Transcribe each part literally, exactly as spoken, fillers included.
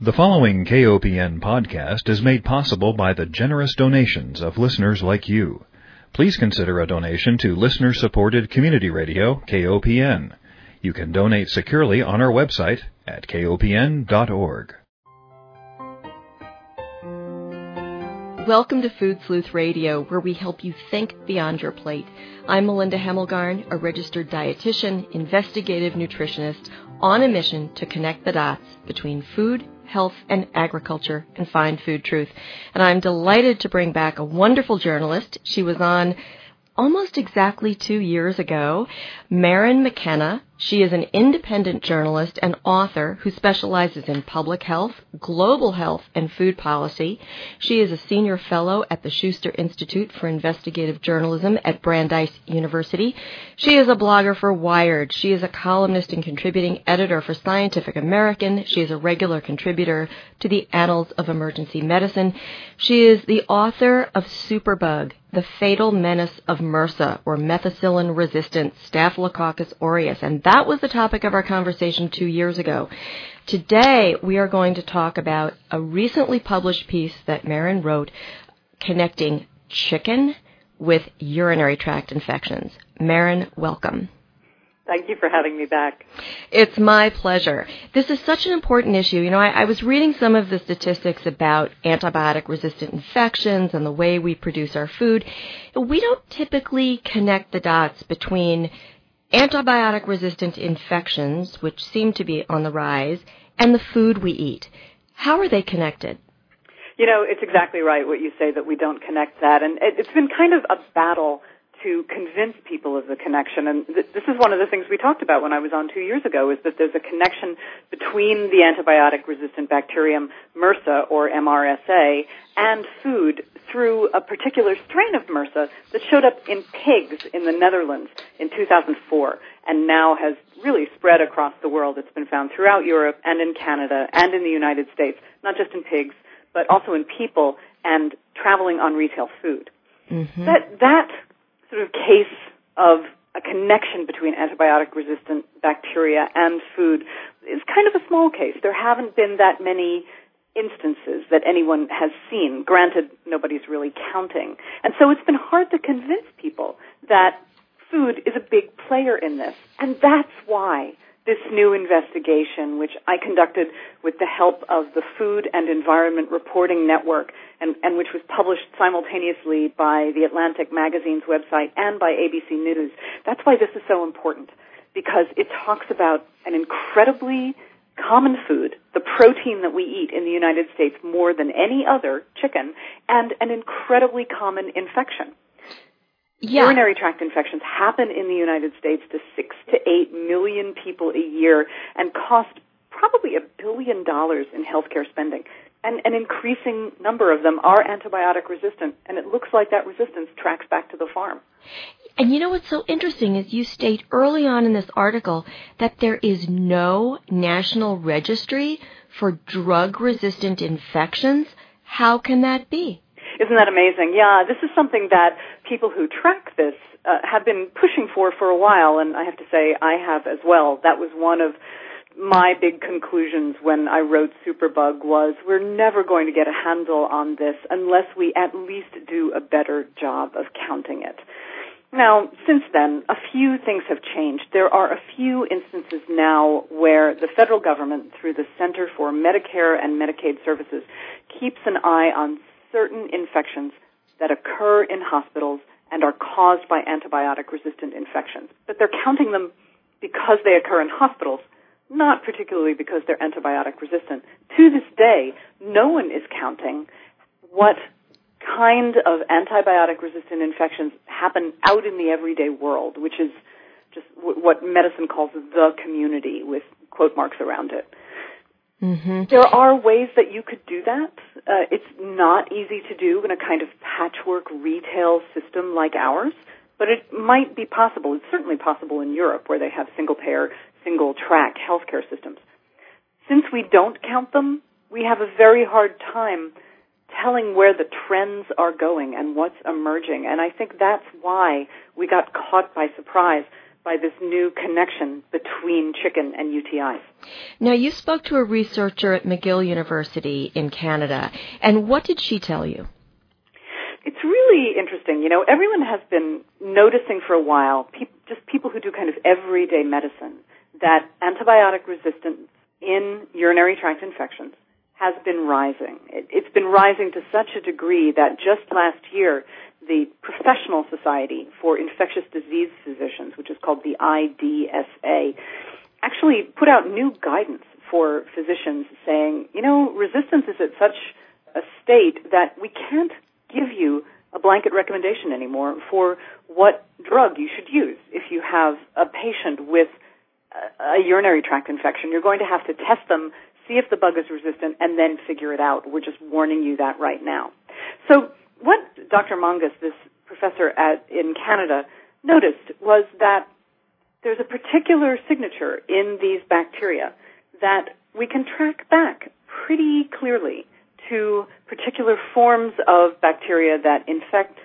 The following K O P N podcast is made possible by the generous donations of listeners like you. Please consider a donation to listener-supported community radio, K O P N. You can donate securely on our website at K O P N dot org. Welcome to Food Sleuth Radio, where we help you think beyond your plate. I'm Melinda Hemmelgarn, a registered dietitian, investigative nutritionist, on a mission to connect the dots between food, health, and agriculture and find food truth. And I'm delighted to bring back a wonderful journalist. She was on almost exactly two years ago, Maryn McKenna. She is an independent journalist and author who specializes in public health, global health, and food policy. She is a senior fellow at the Schuster Institute for Investigative Journalism at Brandeis University. She is a blogger for Wired. She is a columnist and contributing editor for Scientific American. She is a regular contributor to the Annals of Emergency Medicine. She is the author of Superbug, The Fatal Menace of MRSA, or Methicillin-Resistant Staphylococcus Aureus, and that was the topic of our conversation two years ago. Today, we are going to talk about a recently published piece that Maryn wrote connecting chicken with urinary tract infections. Maryn, welcome. Thank you for having me back. It's my pleasure. This is such an important issue. You know, I, I was reading some of the statistics about antibiotic-resistant infections and the way we produce our food. We don't typically connect the dots between antibiotic-resistant infections, which seem to be on the rise, and the food we eat. How are they connected? You know, it's exactly right what you say, that we don't connect that. And it's been kind of a battle to convince people of the connection. And th- this is one of the things we talked about when I was on two years ago, is that there's a connection between the antibiotic-resistant bacterium MRSA, or M R S A, and food through a particular strain of MRSA that showed up in pigs in the Netherlands in two thousand four and now has really spread across the world. It's been found throughout Europe and in Canada and in the United States, not just in pigs, but also in people and traveling on retail food. Mm-hmm. That that sort of case of a connection between antibiotic-resistant bacteria and food is kind of a small case. There haven't been that many instances that anyone has seen. Granted, nobody's really counting. And so it's been hard to convince people that food is a big player in this. And that's why this new investigation, which I conducted with the help of the Food and Environment Reporting Network, and, and which was published simultaneously by the Atlantic magazine's website and by A B C News, that's why this is so important, because it talks about an incredibly common food, the protein that we eat in the United States more than any other, chicken, and an incredibly common infection. Yeah. Urinary tract infections happen in the United States to six to eight million people a year and cost probably a billion dollars in healthcare spending. And an increasing number of them are antibiotic resistant, and it looks like that resistance tracks back to the farm. And you know what's so interesting is you state early on in this article that there is no national registry for drug-resistant infections. How can that be? Isn't that amazing? Yeah, this is something that people who track this uh, have been pushing for for a while, and I have to say I have as well. That was one of my big conclusions when I wrote Superbug, was we're never going to get a handle on this unless we at least do a better job of counting it. Now, since then, a few things have changed. There are a few instances now where the federal government, through the Center for Medicare and Medicaid Services, keeps an eye on certain infections that occur in hospitals and are caused by antibiotic-resistant infections. But they're counting them because they occur in hospitals, not particularly because they're antibiotic-resistant. To this day, no one is counting what kind of antibiotic-resistant infections happen out in the everyday world, which is just w- what medicine calls the community, with quote marks around it. Mm-hmm. There are ways that you could do that. Uh, it's not easy to do in a kind of patchwork retail system like ours, but it might be possible. It's certainly possible in Europe, where they have single-payer, single-track healthcare systems. Since we don't count them, we have a very hard time telling where the trends are going and what's emerging. And I think that's why we got caught by surprise by this new connection between chicken and U T Is. Now, you spoke to a researcher at McGill University in Canada, and what did she tell you? It's really interesting. You know, everyone has been noticing for a while, pe- just people who do kind of everyday medicine, that antibiotic resistance in urinary tract infections has been rising. It, it's been rising to such a degree that just last year, the Professional Society for Infectious Disease Physicians, which is called the I D S A, actually put out new guidance for physicians saying, you know, resistance is at such a state that we can't give you a blanket recommendation anymore for what drug you should use. If you have a patient with a, a urinary tract infection, you're going to have to test them, see if the bug is resistant, and then figure it out. We're just warning you that right now. So what Doctor Mongas, this professor at, in Canada, noticed was that there's a particular signature in these bacteria that we can track back pretty clearly to particular forms of bacteria that infect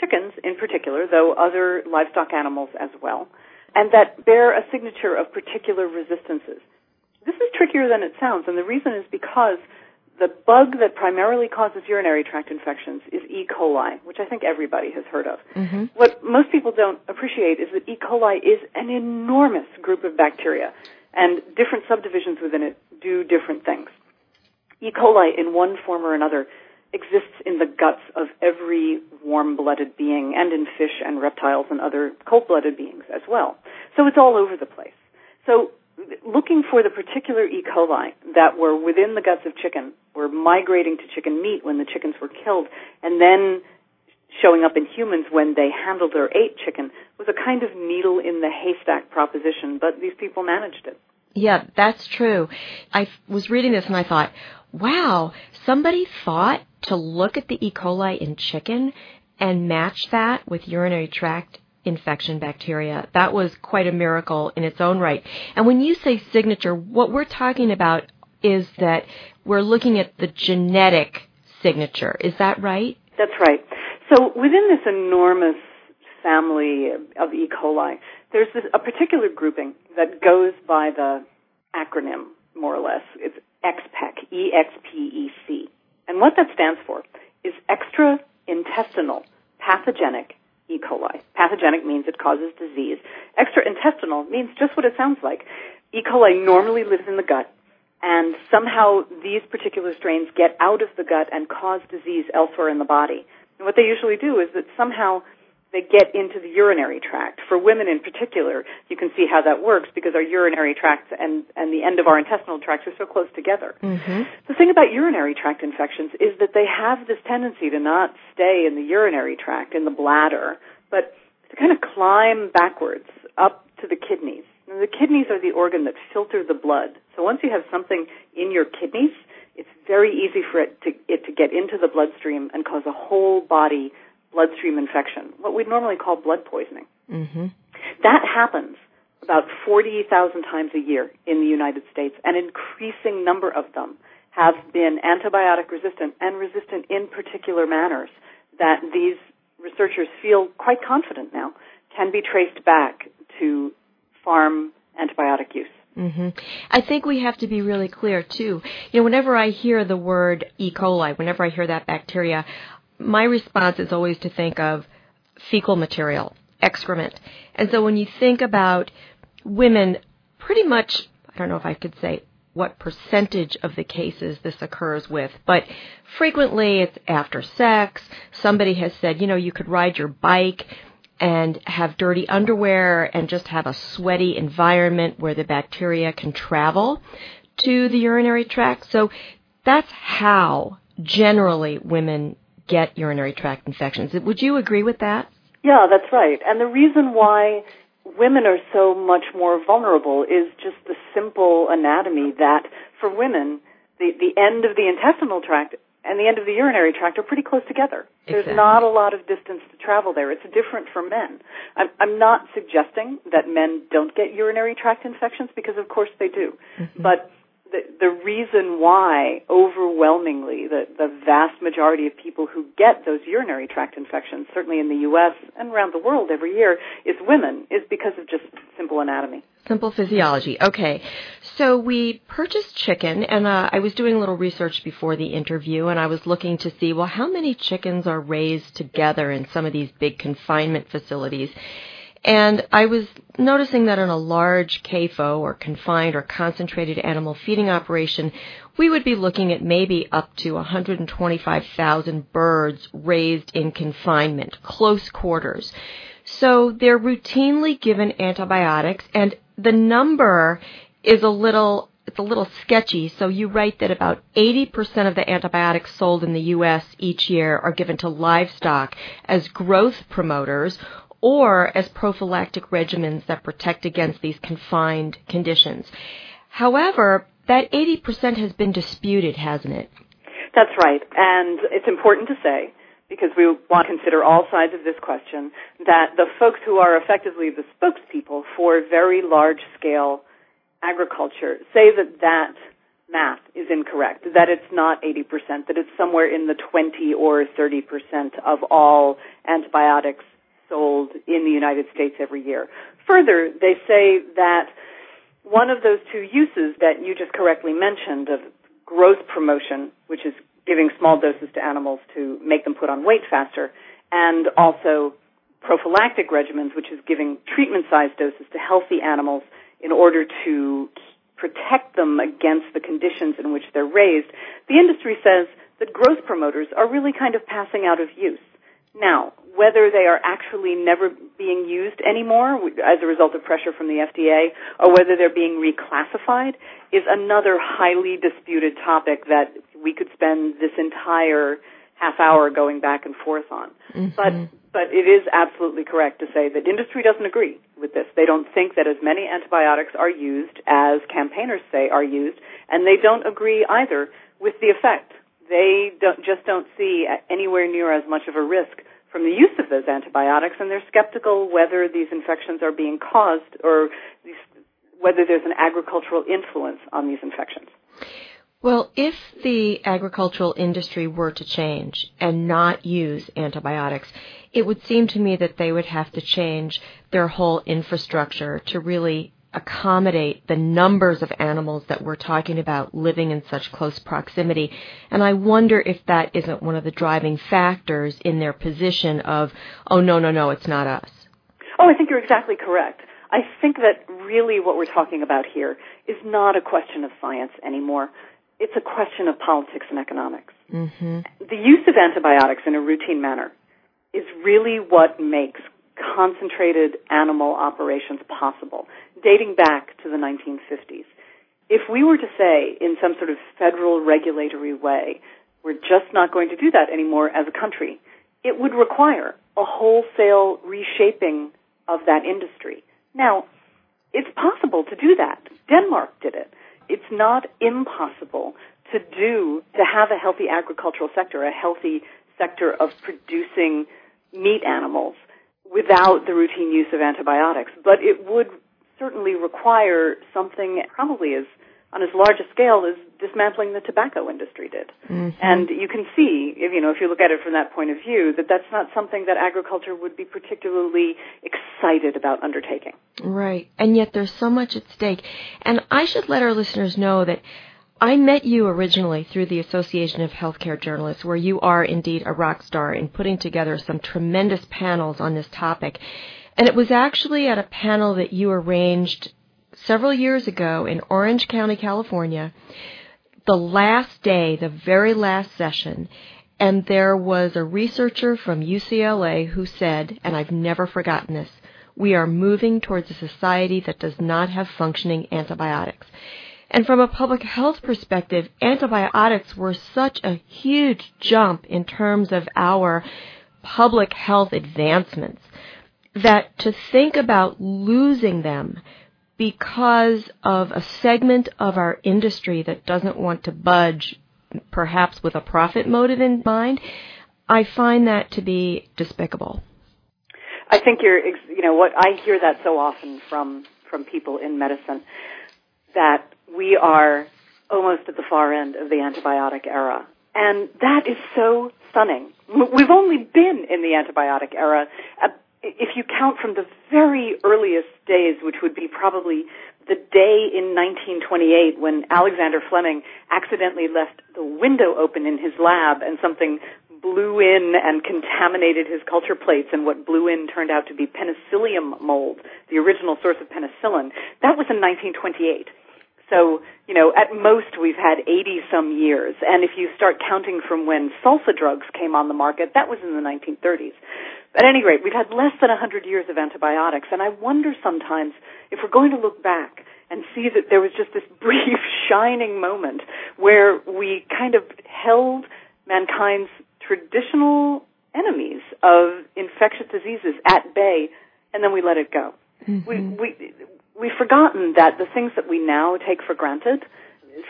chickens in particular, though other livestock animals as well, and that bear a signature of particular resistances. This is trickier than it sounds, and the reason is because the bug that primarily causes urinary tract infections is E. coli, which I think everybody has heard of. Mm-hmm. What most people don't appreciate is that E. coli is an enormous group of bacteria, and different subdivisions within it do different things. E. coli, in one form or another, exists in the guts of every warm-blooded being and in fish and reptiles and other cold-blooded beings as well. So it's all over the place. So looking for the particular E. coli that were within the guts of chicken, were migrating to chicken meat when the chickens were killed, and then showing up in humans when they handled or ate chicken, was a kind of needle in the haystack proposition, but these people managed it. Yeah, that's true. I was reading this and I thought, wow, somebody thought to look at the E. coli in chicken and match that with urinary tract infection bacteria. That was quite a miracle in its own right. And when you say signature, what we're talking about is that we're looking at the genetic signature. Is that right? That's right. So within this enormous family of E. coli, there's this, a particular grouping that goes by the acronym, more or less. It's EXPEC, E X P E C. And what that stands for is extraintestinal pathogenic E. coli. Pathogenic means it causes disease. Extraintestinal means just what it sounds like. E. coli normally lives in the gut, and somehow these particular strains get out of the gut and cause disease elsewhere in the body. And what they usually do is that somehow they get into the urinary tract. For women in particular, you can see how that works because our urinary tracts and, and the end of our intestinal tracts are so close together. Mm-hmm. The thing about urinary tract infections is that they have this tendency to not stay in the urinary tract, in the bladder, but to kind of climb backwards up to the kidneys. And the kidneys are the organ that filter the blood. So once you have something in your kidneys, it's very easy for it to, it to get into the bloodstream and cause a whole body bloodstream infection, what we'd normally call blood poisoning. Mm-hmm. That happens about forty thousand times a year in the United States. An increasing number of them have been antibiotic resistant and resistant in particular manners that these researchers feel quite confident now can be traced back to farm antibiotic use. Mm-hmm. I think we have to be really clear, too. You know, whenever I hear the word E. coli, whenever I hear that bacteria, my response is always to think of fecal material, excrement. And so when you think about women, pretty much, I don't know if I could say what percentage of the cases this occurs with, but frequently it's after sex. Somebody has said, you know, you could ride your bike and have dirty underwear and just have a sweaty environment where the bacteria can travel to the urinary tract. So that's how generally women get urinary tract infections. Would you agree with that? Yeah, that's right. And the reason why women are so much more vulnerable is just the simple anatomy that for women, the, the end of the intestinal tract and the end of the urinary tract are pretty close together. Exactly. There's not a lot of distance to travel there. It's different for men. I'm, I'm not suggesting that men don't get urinary tract infections because, of course, they do. Mm-hmm. But the, the reason why overwhelmingly the, the vast majority of people who get those urinary tract infections, certainly in the U S and around the world every year, is women, is because of just simple anatomy. Simple physiology. Okay. So we purchased chicken, and uh, I was doing a little research before the interview, and I was looking to see, well, how many chickens are raised together in some of these big confinement facilities? And I was noticing that in a large C A F O, or confined or concentrated animal feeding operation, we would be looking at maybe up to one hundred twenty-five thousand birds raised in confinement, close quarters. So they're routinely given antibiotics, and the number is a little, it's a little sketchy. So you write that about eighty percent of the antibiotics sold in the U S each year are given to livestock as growth promoters, or as prophylactic regimens that protect against these confined conditions. However, that eighty percent has been disputed, hasn't it? That's right. And it's important to say, because we want to consider all sides of this question, that the folks who are effectively the spokespeople for very large-scale agriculture say that that math is incorrect, that it's not eighty percent, that it's somewhere in the twenty or thirty percent of all antibiotics sold in the United States every year. Further, they say that one of those two uses that you just correctly mentioned of growth promotion, which is giving small doses to animals to make them put on weight faster, and also prophylactic regimens, which is giving treatment-sized doses to healthy animals in order to protect them against the conditions in which they're raised, the industry says that growth promoters are really kind of passing out of use. Now, whether they are actually never being used anymore as a result of pressure from the F D A, or whether they're being reclassified, is another highly disputed topic that we could spend this entire half hour going back and forth on. Mm-hmm. But but it is absolutely correct to say that industry doesn't agree with this. They don't think that as many antibiotics are used as campaigners say are used, and they don't agree either with the effect. They don't, just don't see anywhere near as much of a risk from the use of those antibiotics, and they're skeptical whether these infections are being caused or these, whether there's an agricultural influence on these infections. Well, if the agricultural industry were to change and not use antibiotics, it would seem to me that they would have to change their whole infrastructure to really accommodate the numbers of animals that we're talking about living in such close proximity. And I wonder if that isn't one of the driving factors in their position of, oh, no, no, no, it's not us. Oh, I think you're exactly correct. I think that really what we're talking about here is not a question of science anymore. It's a question of politics and economics. Mm-hmm. The use of antibiotics in a routine manner is really what makes concentrated animal operations possible, dating back to the nineteen fifties. If we were to say in some sort of federal regulatory way, we're just not going to do that anymore as a country, it would require a wholesale reshaping of that industry. Now, it's possible to do that. Denmark did it. It's not impossible to do, to have a healthy agricultural sector, a healthy sector of producing meat animals, without the routine use of antibiotics. But it would certainly require something probably as on as large a scale as dismantling the tobacco industry did. Mm-hmm. And you can see, if, you know, if you look at it from that point of view, that that's not something that agriculture would be particularly excited about undertaking. Right. And yet there's so much at stake. And I should let our listeners know that I met you originally through the Association of Healthcare Journalists, where you are indeed a rock star in putting together some tremendous panels on this topic. And it was actually at a panel that you arranged several years ago in Orange County, California, the last day, the very last session, and there was a researcher from U C L A who said, and I've never forgotten this, we are moving towards a society that does not have functioning antibiotics. And from a public health perspective, antibiotics were such a huge jump in terms of our public health advancements that to think about losing them because of a segment of our industry that doesn't want to budge, perhaps with a profit motive in mind, I find that to be despicable. I think you're, you know, what I hear that so often from, from people in medicine, that we are almost at the far end of the antibiotic era. And that is so stunning. We've only been in the antibiotic era, uh, if you count from the very earliest days, which would be probably the day in nineteen twenty-eight when Alexander Fleming accidentally left the window open in his lab and something blew in and contaminated his culture plates, and what blew in turned out to be penicillium mold, the original source of penicillin. That was in nineteen twenty-eight. So, you know, at most we've had eighty-some years. And if you start counting from when sulfa drugs came on the market, that was in the nineteen thirties. At any rate, we've had less than one hundred years of antibiotics. And I wonder sometimes if we're going to look back and see that there was just this brief shining moment where we kind of held mankind's traditional enemies of infectious diseases at bay, and then we let it go. Mm-hmm. We, we, we've forgotten that the things that we now take for granted,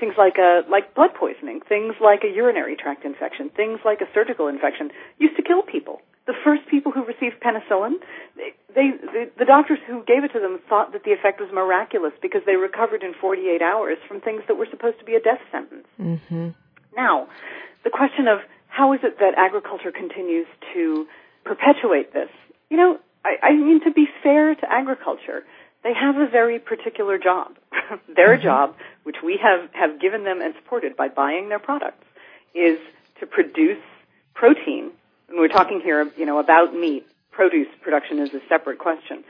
things like a, like blood poisoning, things like a urinary tract infection, things like a surgical infection, used to kill people. The first people who received penicillin, they, they the, the doctors who gave it to them thought that the effect was miraculous because they recovered in forty-eight hours from things that were supposed to be a death sentence. Mm-hmm. Now, the question of how is it that agriculture continues to perpetuate this? You know, I, I mean, to be fair to agriculture, they have a very particular job. Their job, which we have, have given them and supported by buying their products, is to produce protein. And we're talking here, you know, about meat. Produce production is a separate question.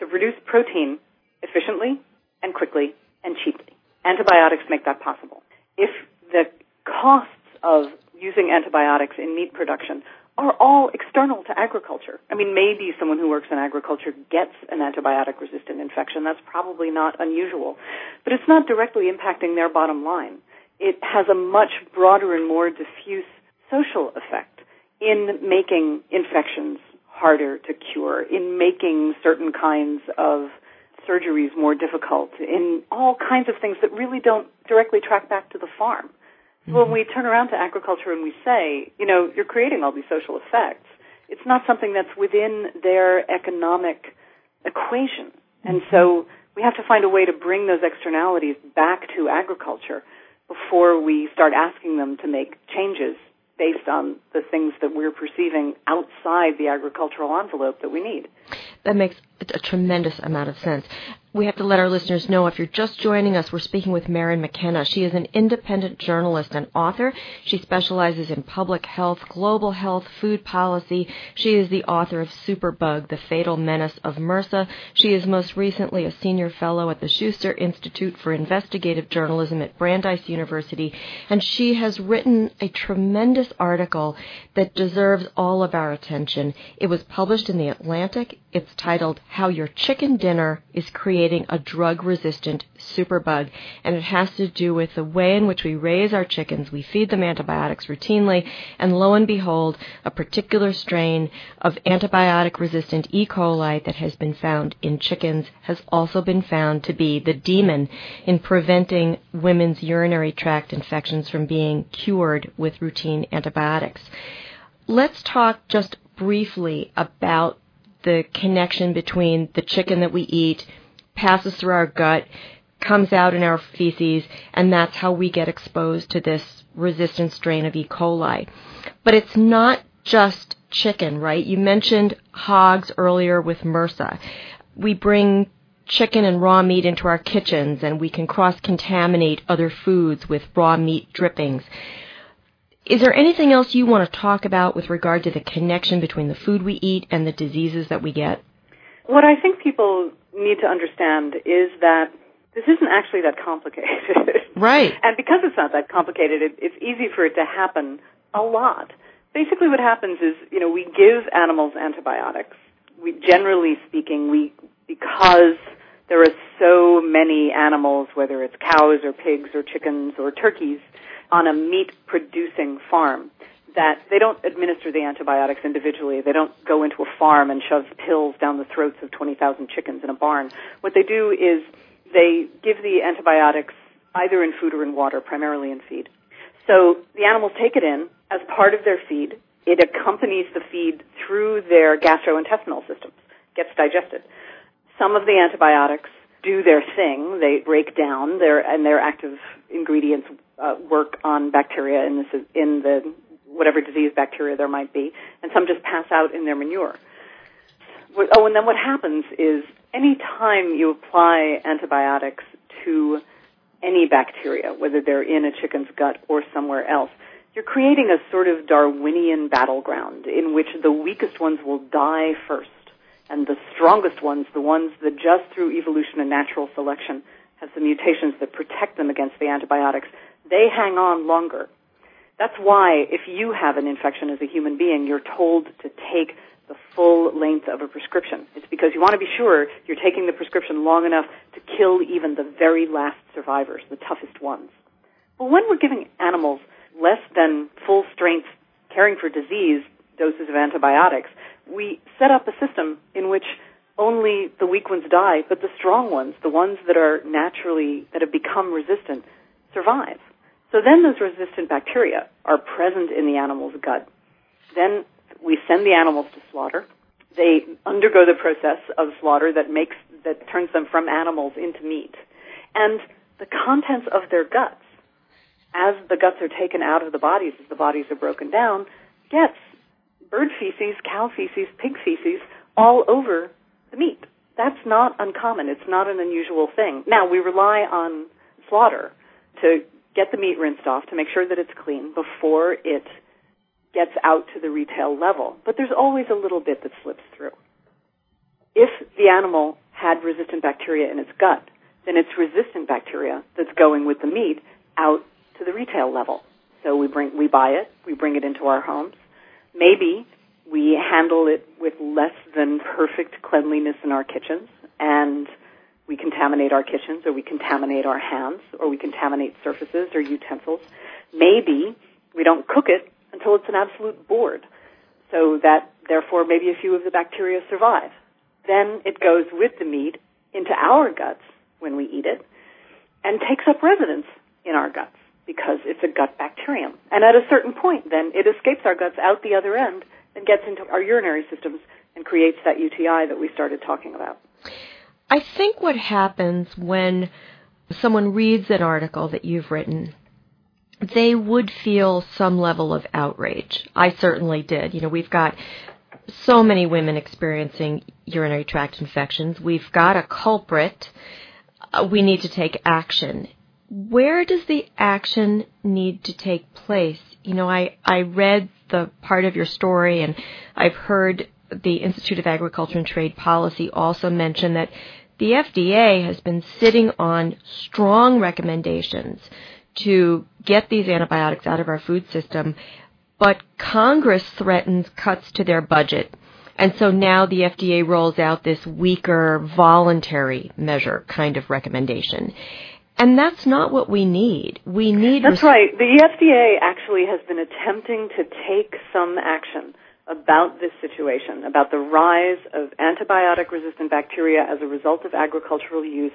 To produce protein efficiently and quickly and cheaply. Antibiotics make that possible. If the costs of using antibiotics in meat production are all external to agriculture. I mean, maybe someone who works in agriculture gets an antibiotic-resistant infection. That's probably not unusual. But it's not directly impacting their bottom line. It has a much broader and more diffuse social effect in making infections harder to cure, in making certain kinds of surgeries more difficult, in all kinds of things that really don't directly track back to the farm. When we turn around to agriculture and we say, you know, you're creating all these social effects, it's not something that's within their economic equation. And so we have to find a way to bring those externalities back to agriculture before we start asking them to make changes based on the things that we're perceiving outside the agricultural envelope that we need. That makes a tremendous amount of sense. We have to let our listeners know, if you're just joining us, we're speaking with Maryn McKenna. She is an independent journalist and author. She specializes in public health, global health, food policy. She is the author of Superbug, The Fatal Menace of MRSA. She is most recently a senior fellow at the Schuster Institute for Investigative Journalism at Brandeis University, and she has written a tremendous article that deserves all of our attention. It was published in the Atlantic. It's titled, How Your Chicken Dinner is Creating a Drug-Resistant Superbug, and it has to do with the way in which we raise our chickens. We feed them antibiotics routinely, and lo and behold, a particular strain of antibiotic-resistant E. coli that has been found in chickens has also been found to be the demon in preventing women's urinary tract infections from being cured with routine antibiotics. Let's talk just briefly about the connection between the chicken that we eat, passes through our gut, comes out in our feces, and that's how we get exposed to this resistant strain of E. coli. But it's not just chicken, right? You mentioned hogs earlier with MRSA. We bring chicken and raw meat into our kitchens, and we can cross-contaminate other foods with raw meat drippings. Is there anything else you want to talk about with regard to the connection between the food we eat and the diseases that we get? What I think people need to understand is that this isn't actually that complicated. Right. And because it's not that complicated, it, it's easy for it to happen a lot. Basically what happens is, you know, we give animals antibiotics. We, generally speaking, we because there are so many animals, whether it's cows or pigs or chickens or turkeys, on a meat-producing farm, that they don't administer the antibiotics individually. They don't go into a farm and shove pills down the throats of twenty thousand chickens in a barn. What they do is they give the antibiotics either in food or in water, primarily in feed. So the animals take it in as part of their feed. It accompanies the feed through their gastrointestinal systems, gets digested. Some of the antibiotics do their thing. They break down their and their active ingredients uh, work on bacteria in this in the whatever disease bacteria there might be, and some just pass out in their manure. Oh, and then what happens is any time you apply antibiotics to any bacteria, whether they're in a chicken's gut or somewhere else, you're creating a sort of Darwinian battleground in which the weakest ones will die first, and the strongest ones, the ones that just through evolution and natural selection have the mutations that protect them against the antibiotics, they hang on longer. That's why if you have an infection as a human being, you're told to take the full length of a prescription. It's because you want to be sure you're taking the prescription long enough to kill even the very last survivors, the toughest ones. But when we're giving animals less than full strength, caring for disease, doses of antibiotics, we set up a system in which only the weak ones die, but the strong ones, the ones that are naturally, that have become resistant, survive. So then those resistant bacteria are present in the animal's gut. Then we send the animals to slaughter. They undergo the process of slaughter that makes, that turns them from animals into meat. And the contents of their guts, as the guts are taken out of the bodies, as the bodies are broken down, gets bird feces, cow feces, pig feces, all over the meat. That's not uncommon. It's not an unusual thing. Now, we rely on slaughter to get the meat rinsed off, to make sure that it's clean before it gets out to the retail level. But there's always a little bit that slips through. If the animal had resistant bacteria in its gut, then it's resistant bacteria that's going with the meat out to the retail level. So we bring, we buy it, we bring it into our homes. Maybe we handle it with less than perfect cleanliness in our kitchens, and we contaminate our kitchens, or we contaminate our hands, or we contaminate surfaces or utensils. Maybe we don't cook it until it's an absolute board, so that, therefore, maybe a few of the bacteria survive. Then it goes with the meat into our guts when we eat it and takes up residence in our guts, because it's a gut bacterium. And at a certain point, then, it escapes our guts out the other end and gets into our urinary systems and creates that U T I that we started talking about. I think what happens when someone reads an article that you've written, they would feel some level of outrage. I certainly did. You know, we've got so many women experiencing urinary tract infections. We've got a culprit. Uh, we need to take action. Where does the action need to take place? You know, I, I read the part of your story, and I've heard the Institute of Agriculture and Trade Policy also mention that the F D A has been sitting on strong recommendations to get these antibiotics out of our food system, but Congress threatens cuts to their budget. And so now the F D A rolls out this weaker, voluntary measure kind of recommendation. And that's not what we need. We need... That's res- right. The F D A actually has been attempting to take some action about this situation, about the rise of antibiotic-resistant bacteria as a result of agricultural use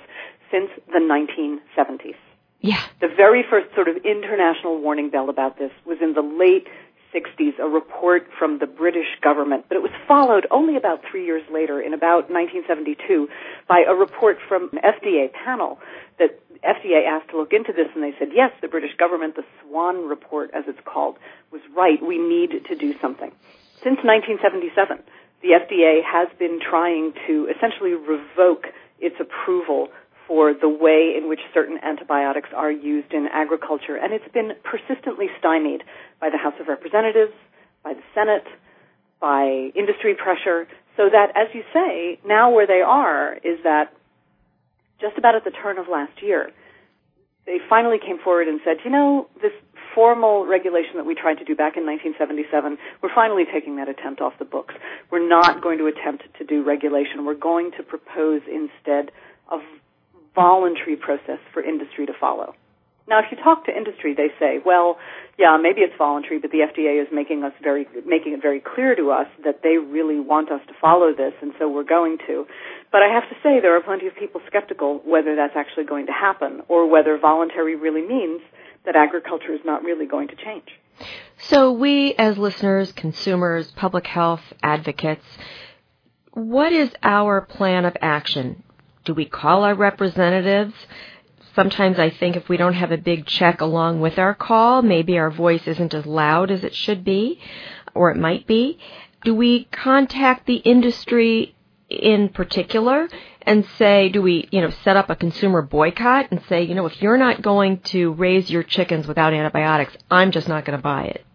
since the nineteen seventies. Yeah. The very first sort of international warning bell about this was in the late sixties, a report from the British government, but it was followed only about three years later, in about nineteen seventy-two, by a report from an F D A panel that F D A asked to look into this, and they said, yes, the British government, the SWAN report, as it's called, was right. We need to do something. Since nineteen seventy-seven, the F D A has been trying to essentially revoke its approval for the way in which certain antibiotics are used in agriculture, and it's been persistently stymied by the House of Representatives, by the Senate, by industry pressure, so that, as you say, now where they are is that just about at the turn of last year, they finally came forward and said, you know, this formal regulation that we tried to do back in nineteen seventy-seven, we're finally taking that attempt off the books. We're not going to attempt to do regulation. We're going to propose instead a voluntary process for industry to follow. Now, if you talk to industry, they say, well, yeah, maybe it's voluntary, but the F D A is making us very, making it very clear to us that they really want us to follow this, and so we're going to. But I have to say there are plenty of people skeptical whether that's actually going to happen or whether voluntary really means that agriculture is not really going to change. So we, as listeners, consumers, public health advocates, what is our plan of action Do we call our representatives? Sometimes I think if we don't have a big check along with our call, maybe our voice isn't as loud as it should be, or it might be. Do we contact the industry in particular and say, do we, you know, set up a consumer boycott and say, you know, if you're not going to raise your chickens without antibiotics, I'm just not going to buy it?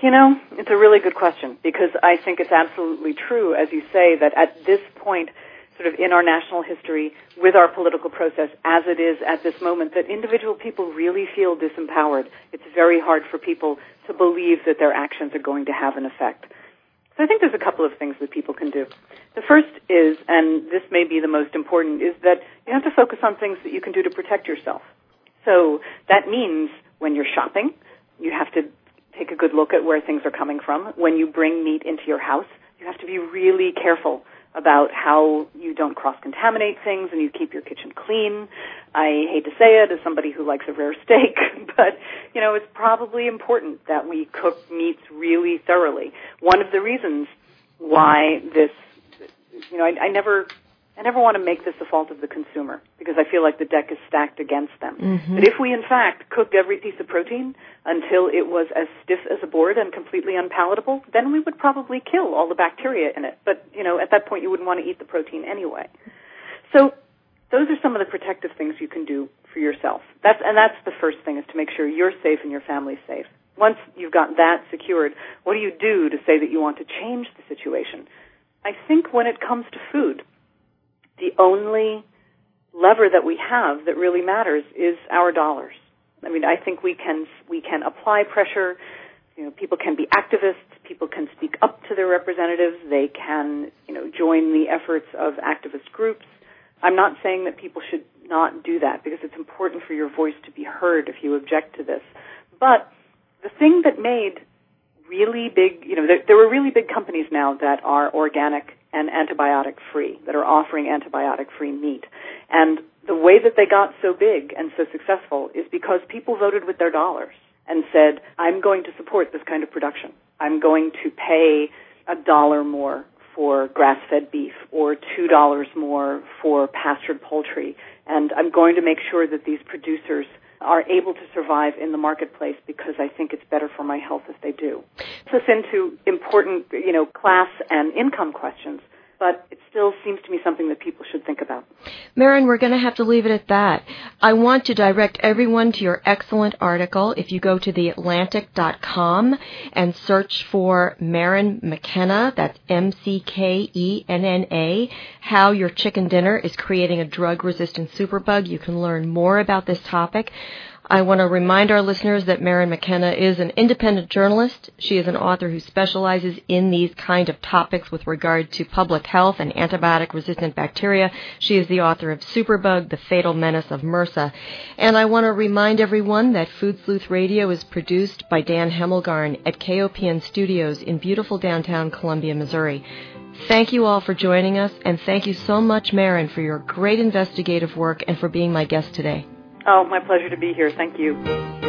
You know, it's a really good question, because I think it's absolutely true, as you say, that at this point, sort of in our national history, with our political process as it is at this moment, that individual people really feel disempowered. It's very hard for people to believe that their actions are going to have an effect. So I think there's a couple of things that people can do. The first is, and this may be the most important, is that you have to focus on things that you can do to protect yourself. So that means when you're shopping, you have to take a good look at where things are coming from. When you bring meat into your house, you have to be really careful about how you don't cross-contaminate things and you keep your kitchen clean. I hate to say it as somebody who likes a rare steak, but, you know, it's probably important that we cook meats really thoroughly. One of the reasons why this, you know, I, I never I never want to make this the fault of the consumer, because I feel like the deck is stacked against them. Mm-hmm. But if we, in fact, cooked every piece of protein until it was as stiff as a board and completely unpalatable, then we would probably kill all the bacteria in it. But, you know, at that point, you wouldn't want to eat the protein anyway. So those are some of the protective things you can do for yourself. That's, and that's the first thing, is to make sure you're safe and your family's safe. Once you've got that secured, what do you do to say that you want to change the situation? I think when it comes to food, the only lever that we have that really matters is our dollars. I mean, I think we can we can apply pressure. You know, people can be activists. People can speak up to their representatives. They can, you know, join the efforts of activist groups. I'm not saying that people should not do that, because it's important for your voice to be heard if you object to this. But the thing that made really big, you know, there, there were really big companies now that are organic and antibiotic-free, that are offering antibiotic-free meat. And the way that they got so big and so successful is because people voted with their dollars and said, I'm going to support this kind of production. I'm going to pay a dollar more for grass-fed beef or two dollars more for pastured poultry, and I'm going to make sure that these producers are able to survive in the marketplace, because I think it's better for my health if they do. This is into important, you know, class and income questions, but it still seems to me something that people should think about. Maryn, we're going to have to leave it at that. I want to direct everyone to your excellent article. If you go to the atlantic dot com and search for Maryn McKenna, that's M C K E N N A, How Your Chicken Dinner is Creating a Drug-Resistant Superbug, you can learn more about this topic. I want to remind our listeners that Maryn McKenna is an independent journalist. She is an author who specializes in these kind of topics with regard to public health and antibiotic-resistant bacteria. She is the author of Superbug, The Fatal Menace of MRSA. And I want to remind everyone that Food Sleuth Radio is produced by Dan Hemmelgarn at K O P N Studios in beautiful downtown Columbia, Missouri. Thank you all for joining us, and thank you so much, Maryn, for your great investigative work and for being my guest today. Oh, my pleasure to be here. Thank you.